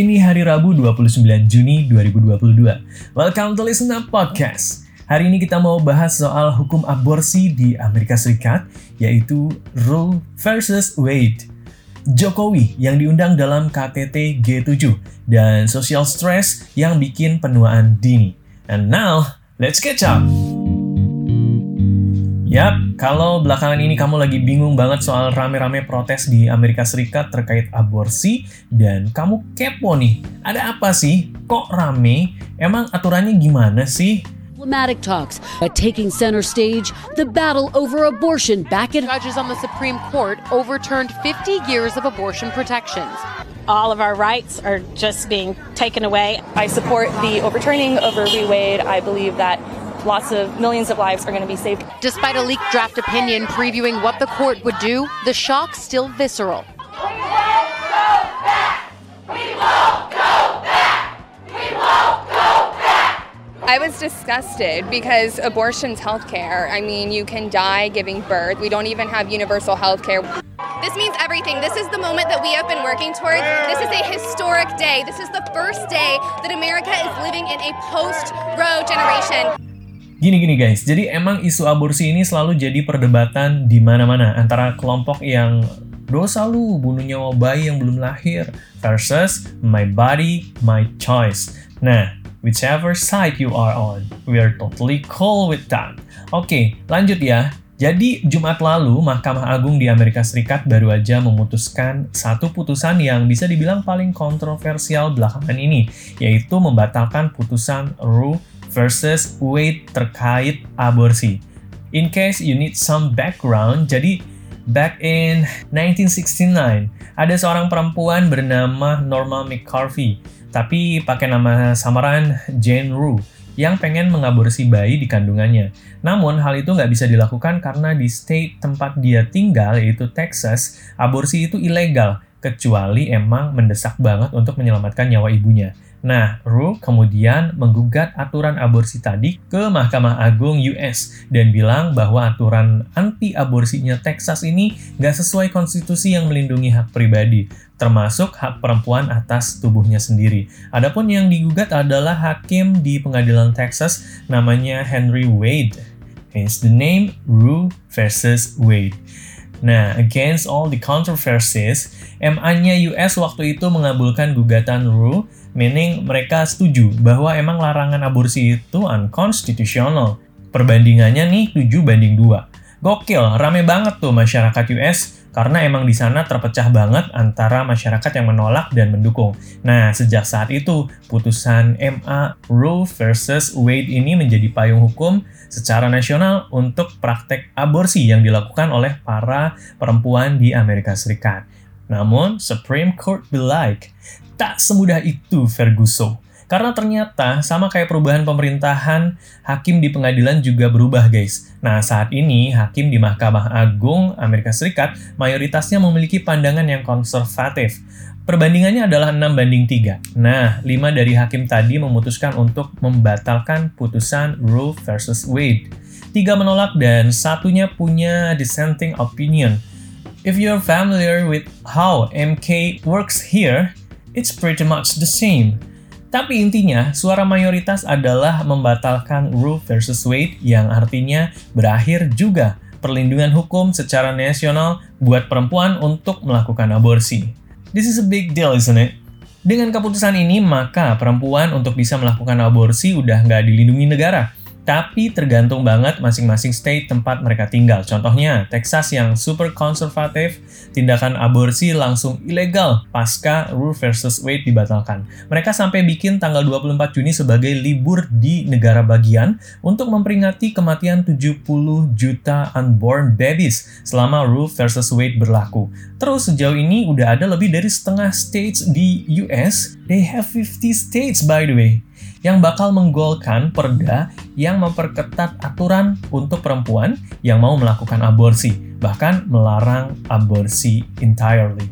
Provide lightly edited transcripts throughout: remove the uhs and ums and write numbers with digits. ini hari Rabu 29 Juni 2022. Welcome to Listen Up Podcast. Hari ini kita mau bahas soal hukum aborsi di Amerika Serikat, yaitu Roe versus Wade. Jokowi yang diundang dalam KTT G7 dan social stress yang bikin penuaan dini. And now, let's catch up. Yap, kalau belakangan ini kamu lagi bingung banget soal rame-rame protes di Amerika Serikat terkait aborsi dan kamu kepo nih, ada apa sih? Kok rame? Emang aturannya gimana sih? Diplomatic talks, but taking center stage, the battle over abortion back at judges on the Supreme Court overturned 50 years of abortion protections. All of our rights are just being taken away. I support the overturning over Roe v. Wade. I believe that lots of millions of lives are going to be saved. Despite a leaked draft opinion previewing what the court would do, the shock's still visceral. I was disgusted because abortion's healthcare. I mean, you can die giving birth. We don't even have universal healthcare. This means everything. This is the moment that we have been working towards. This is a historic day. This is the first day that America is living in a post-Roe generation. Gini guys, jadi emang isu aborsi ini selalu jadi perdebatan di mana-mana antara kelompok yang dosa lu bunuh nyawa bayi yang belum lahir versus my body, my choice. Nah, whichever side you are on, we are totally cool with that. Oke, lanjut ya. Jadi, Jumat lalu, Mahkamah Agung di Amerika Serikat baru aja memutuskan satu putusan yang bisa dibilang paling kontroversial belakangan ini, yaitu membatalkan putusan Roe versus Wade terkait aborsi. In case you need some background, jadi back in 1969, ada seorang perempuan bernama Norma McCorvey, tapi pakai nama samaran Jane Roe, yang pengen mengaborsi bayi di kandungannya. Namun, hal itu nggak bisa dilakukan karena di state tempat dia tinggal, yaitu Texas, aborsi itu ilegal, kecuali emang mendesak banget untuk menyelamatkan nyawa ibunya. Nah, Roe kemudian menggugat aturan aborsi tadi ke Mahkamah Agung US dan bilang bahwa aturan anti-aborsinya Texas ini nggak sesuai konstitusi yang melindungi hak pribadi, termasuk hak perempuan atas tubuhnya sendiri. Adapun yang digugat adalah hakim di pengadilan Texas, namanya Henry Wade. Hence the name Roe versus Wade. Nah, against all the controversies, MA-nya US waktu itu mengabulkan gugatan Roe, meaning mereka setuju bahwa emang larangan aborsi itu unconstitutional. Perbandingannya nih 7-2. Gokil, rame banget tuh masyarakat US karena emang di sana terpecah banget antara masyarakat yang menolak dan mendukung. Nah, sejak saat itu putusan MA Roe versus Wade ini menjadi payung hukum secara nasional untuk praktek aborsi yang dilakukan oleh para perempuan di Amerika Serikat. Namun, Supreme Court belike, tak semudah itu, Ferguson. Karena ternyata sama kayak perubahan pemerintahan, hakim di pengadilan juga berubah, guys. Nah, saat ini hakim di Mahkamah Agung Amerika Serikat mayoritasnya memiliki pandangan yang konservatif. Perbandingannya adalah 6-3. Nah, 5 dari hakim tadi memutuskan untuk membatalkan putusan Roe versus Wade. 3 menolak dan satunya punya dissenting opinion. If you're familiar with how MK works here, it's pretty much the same. Tapi intinya, suara mayoritas adalah membatalkan Roe versus Wade yang artinya berakhir juga perlindungan hukum secara nasional buat perempuan untuk melakukan aborsi. This is a big deal, isn't it? Dengan keputusan ini, maka perempuan untuk bisa melakukan aborsi udah nggak dilindungi negara. Tapi tergantung banget masing-masing state tempat mereka tinggal. Contohnya, Texas yang super konservatif, tindakan aborsi langsung ilegal pasca Roe versus Wade dibatalkan. Mereka sampai bikin tanggal 24 Juni sebagai libur di negara bagian untuk memperingati kematian 70 juta unborn babies selama Roe versus Wade berlaku. Terus sejauh ini udah ada lebih dari setengah states di US. They have 50 states by the way, yang bakal menggolkan perda yang memperketat aturan untuk perempuan yang mau melakukan aborsi, bahkan melarang aborsi entirely.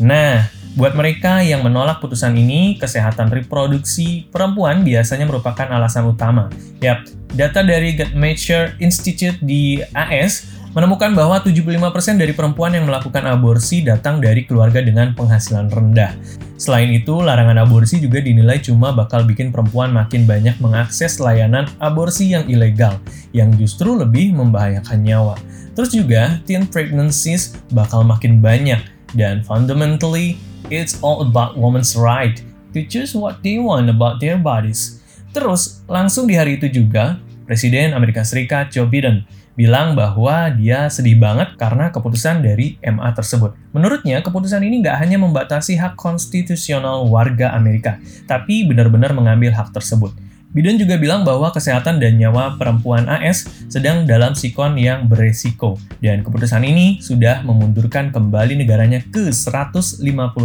Nah, buat mereka yang menolak putusan ini, kesehatan reproduksi perempuan biasanya merupakan alasan utama. Yap, data dari Guttmacher Institute di AS menemukan bahwa 75% dari perempuan yang melakukan aborsi datang dari keluarga dengan penghasilan rendah. Selain itu, larangan aborsi juga dinilai cuma bakal bikin perempuan makin banyak mengakses layanan aborsi yang ilegal, yang justru lebih membahayakan nyawa. Terus juga, teen pregnancies bakal makin banyak, dan fundamentally, it's all about women's right to choose what they want about their bodies. Terus, langsung di hari itu juga, Presiden Amerika Serikat Joe Biden bilang bahwa dia sedih banget karena keputusan dari MA tersebut. Menurutnya, keputusan ini nggak hanya membatasi hak konstitusional warga Amerika, tapi benar-benar mengambil hak tersebut. Biden juga bilang bahwa kesehatan dan nyawa perempuan AS sedang dalam sikon yang beresiko, dan keputusan ini sudah memundurkan kembali negaranya ke 150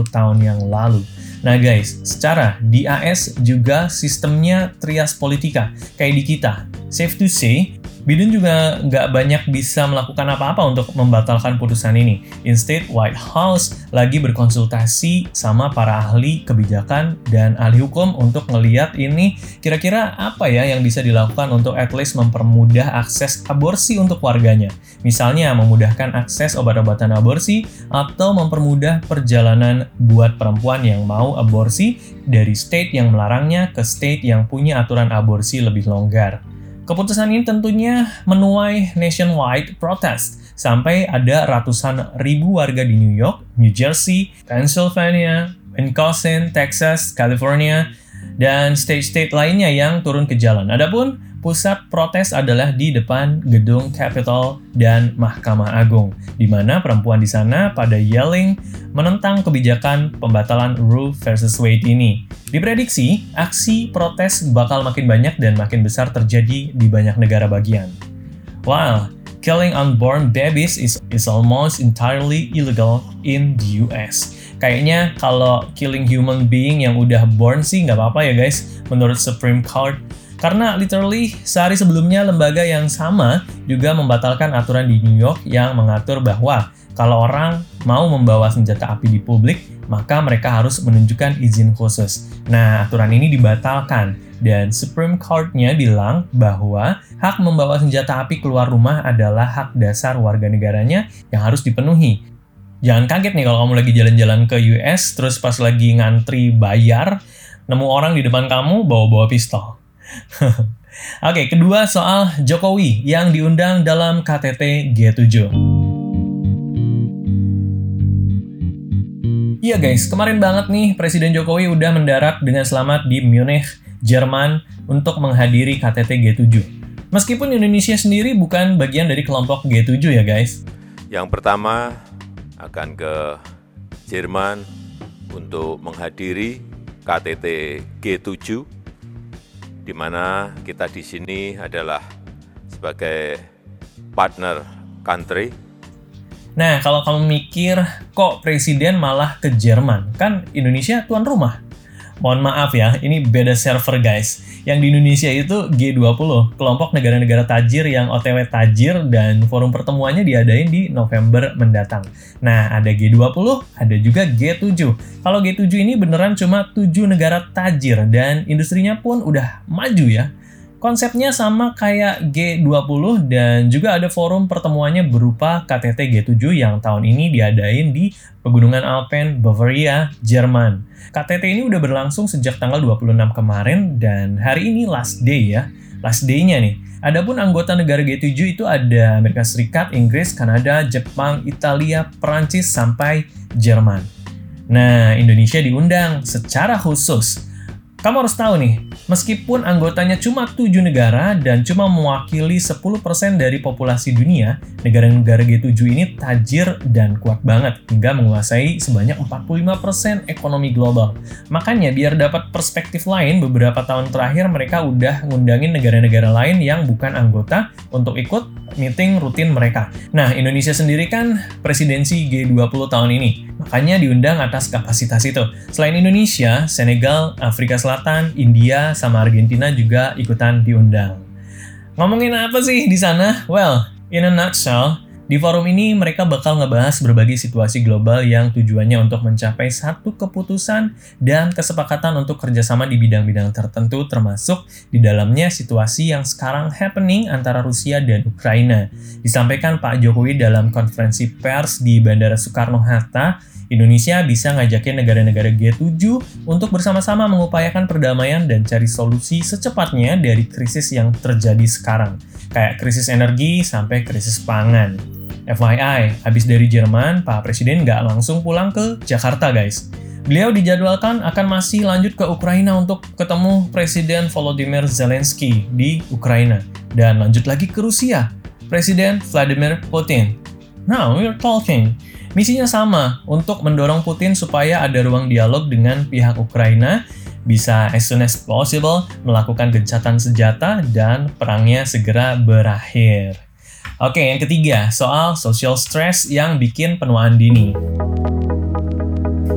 tahun yang lalu. Nah guys, secara di AS juga sistemnya trias politika, kayak di kita. Safe to say, Biden juga nggak banyak bisa melakukan apa-apa untuk membatalkan putusan ini. Instead, White House lagi berkonsultasi sama para ahli kebijakan dan ahli hukum untuk ngeliat ini kira-kira apa ya yang bisa dilakukan untuk at least mempermudah akses aborsi untuk warganya. Misalnya memudahkan akses obat-obatan aborsi atau mempermudah perjalanan buat perempuan yang mau aborsi dari state yang melarangnya ke state yang punya aturan aborsi lebih longgar. Keputusan ini tentunya menuai nationwide protest, sampai ada ratusan ribu warga di New York, New Jersey, Pennsylvania, Wisconsin, Texas, California, dan state-state lainnya yang turun ke jalan. Adapun pusat protes adalah di depan gedung Capitol dan Mahkamah Agung, di mana perempuan di sana pada yelling menentang kebijakan pembatalan Roe versus Wade ini. Diprediksi, aksi protes bakal makin banyak dan makin besar terjadi di banyak negara bagian. Wow, killing unborn babies is almost entirely illegal in the US. Kayaknya kalau killing human being yang udah born sih nggak apa-apa ya guys, menurut Supreme Court. Karena literally sehari sebelumnya lembaga yang sama juga membatalkan aturan di New York yang mengatur bahwa kalau orang mau membawa senjata api di publik, maka mereka harus menunjukkan izin khusus. Nah, aturan ini dibatalkan dan Supreme Court-nya bilang bahwa hak membawa senjata api keluar rumah adalah hak dasar warga negaranya yang harus dipenuhi. Jangan kaget nih kalau kamu lagi jalan-jalan ke US, terus pas lagi ngantri bayar, nemu orang di depan kamu bawa-bawa pistol. Oke, kedua soal Jokowi yang diundang dalam KTT G7. Iya guys, kemarin banget nih Presiden Jokowi udah mendarat dengan selamat di Munich, Jerman untuk menghadiri KTT G7. Meskipun Indonesia sendiri bukan bagian dari kelompok G7 ya guys. Yang pertama akan ke Jerman untuk menghadiri KTT G7. Di mana kita di sini adalah sebagai partner country. Nah, kalau kamu mikir, kok presiden malah ke Jerman? Kan Indonesia tuan rumah. Mohon maaf ya, ini beda server guys. Yang di Indonesia itu G20, kelompok negara-negara tajir yang OTW tajir, dan forum pertemuannya diadain di November mendatang. Nah, ada G20, ada juga G7. Kalau G7 ini beneran cuma 7 negara tajir, dan industrinya pun udah maju ya. Konsepnya sama kayak G20 dan juga ada forum pertemuannya berupa KTT G7 yang tahun ini diadain di Pegunungan Alpen, Bavaria, Jerman. KTT ini udah berlangsung sejak tanggal 26 kemarin dan hari ini last day ya. Last day-nya nih. Adapun anggota negara G7 itu ada Amerika Serikat, Inggris, Kanada, Jepang, Italia, Perancis, sampai Jerman. Nah, Indonesia diundang secara khusus. Kamu harus tahu nih, meskipun anggotanya cuma 7 negara dan cuma mewakili 10% dari populasi dunia, negara-negara G7 ini tajir dan kuat banget, hingga menguasai sebanyak 45% ekonomi global. Makanya biar dapat perspektif lain, beberapa tahun terakhir mereka udah ngundangin negara-negara lain yang bukan anggota untuk ikut meeting rutin mereka. Nah, Indonesia sendiri kan presidensi G20 tahun ini. Makanya diundang atas kapasitas itu. Selain Indonesia, Senegal, Afrika Selatan, India, sama Argentina juga ikutan diundang. Ngomongin apa sih di sana? Well, in a nutshell, Di forum ini, mereka bakal ngebahas berbagai situasi global yang tujuannya untuk mencapai satu keputusan dan kesepakatan untuk kerjasama di bidang-bidang tertentu, termasuk di dalamnya situasi yang sekarang happening antara Rusia dan Ukraina. Disampaikan Pak Jokowi dalam konferensi pers di Bandara Soekarno-Hatta, Indonesia bisa ngajakin negara-negara G7 untuk bersama-sama mengupayakan perdamaian dan cari solusi secepatnya dari krisis yang terjadi sekarang, kayak krisis energi sampai krisis pangan. FYI, habis dari Jerman, Pak Presiden nggak langsung pulang ke Jakarta, guys. Beliau dijadwalkan akan masih lanjut ke Ukraina untuk ketemu Presiden Volodymyr Zelensky di Ukraina. Dan lanjut lagi ke Rusia, Presiden Vladimir Putin. Now we're talking. Misinya sama, untuk mendorong Putin supaya ada ruang dialog dengan pihak Ukraina, bisa as soon as possible melakukan gencatan senjata dan perangnya segera berakhir. Oke, yang ketiga, soal social stress yang bikin penuaan dini.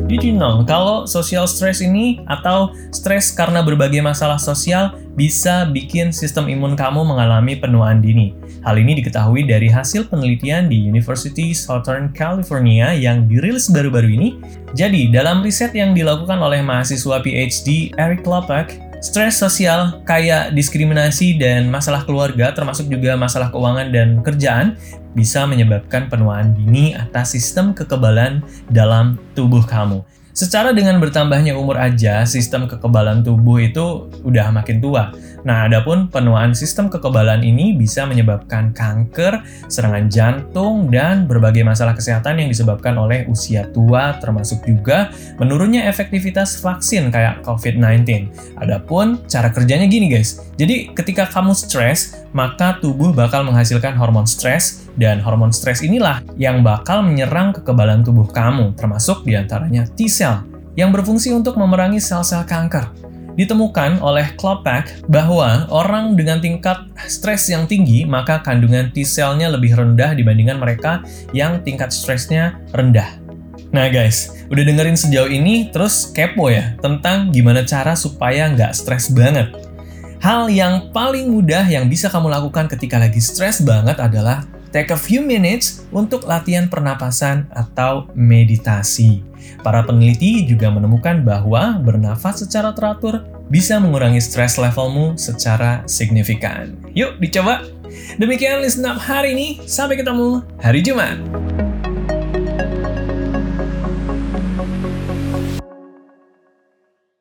Did you know, kalau social stress ini atau stres karena berbagai masalah sosial bisa bikin sistem imun kamu mengalami penuaan dini. Hal ini diketahui dari hasil penelitian di University Southern California yang dirilis baru-baru ini. Jadi, dalam riset yang dilakukan oleh mahasiswa PhD Eric Lopak, stres sosial kayak diskriminasi dan masalah keluarga, termasuk juga masalah keuangan dan kerjaan, bisa menyebabkan penuaan dini atas sistem kekebalan dalam tubuh kamu. Secara dengan bertambahnya umur aja, sistem kekebalan tubuh itu udah makin tua. Nah, adapun penuaan sistem kekebalan ini bisa menyebabkan kanker, serangan jantung, dan berbagai masalah kesehatan yang disebabkan oleh usia tua, termasuk juga menurunnya efektivitas vaksin kayak COVID-19. Adapun cara kerjanya gini, guys. Jadi, ketika kamu stres, maka tubuh bakal menghasilkan hormon stres, dan hormon stres inilah yang bakal menyerang kekebalan tubuh kamu, termasuk diantaranya T-cell, yang berfungsi untuk memerangi sel-sel kanker. Ditemukan oleh Klopak bahwa orang dengan tingkat stres yang tinggi, maka kandungan T-cell-nya lebih rendah dibandingkan mereka yang tingkat stresnya rendah. Nah guys, udah dengerin sejauh ini, terus kepo ya tentang gimana cara supaya nggak stres banget. Hal yang paling mudah yang bisa kamu lakukan ketika lagi stres banget adalah take a few minutes untuk latihan pernapasan atau meditasi. Para peneliti juga menemukan bahwa bernafas secara teratur bisa mengurangi stres levelmu secara signifikan. Yuk dicoba! Demikian Listen Up hari ini, sampai ketemu hari Jumat!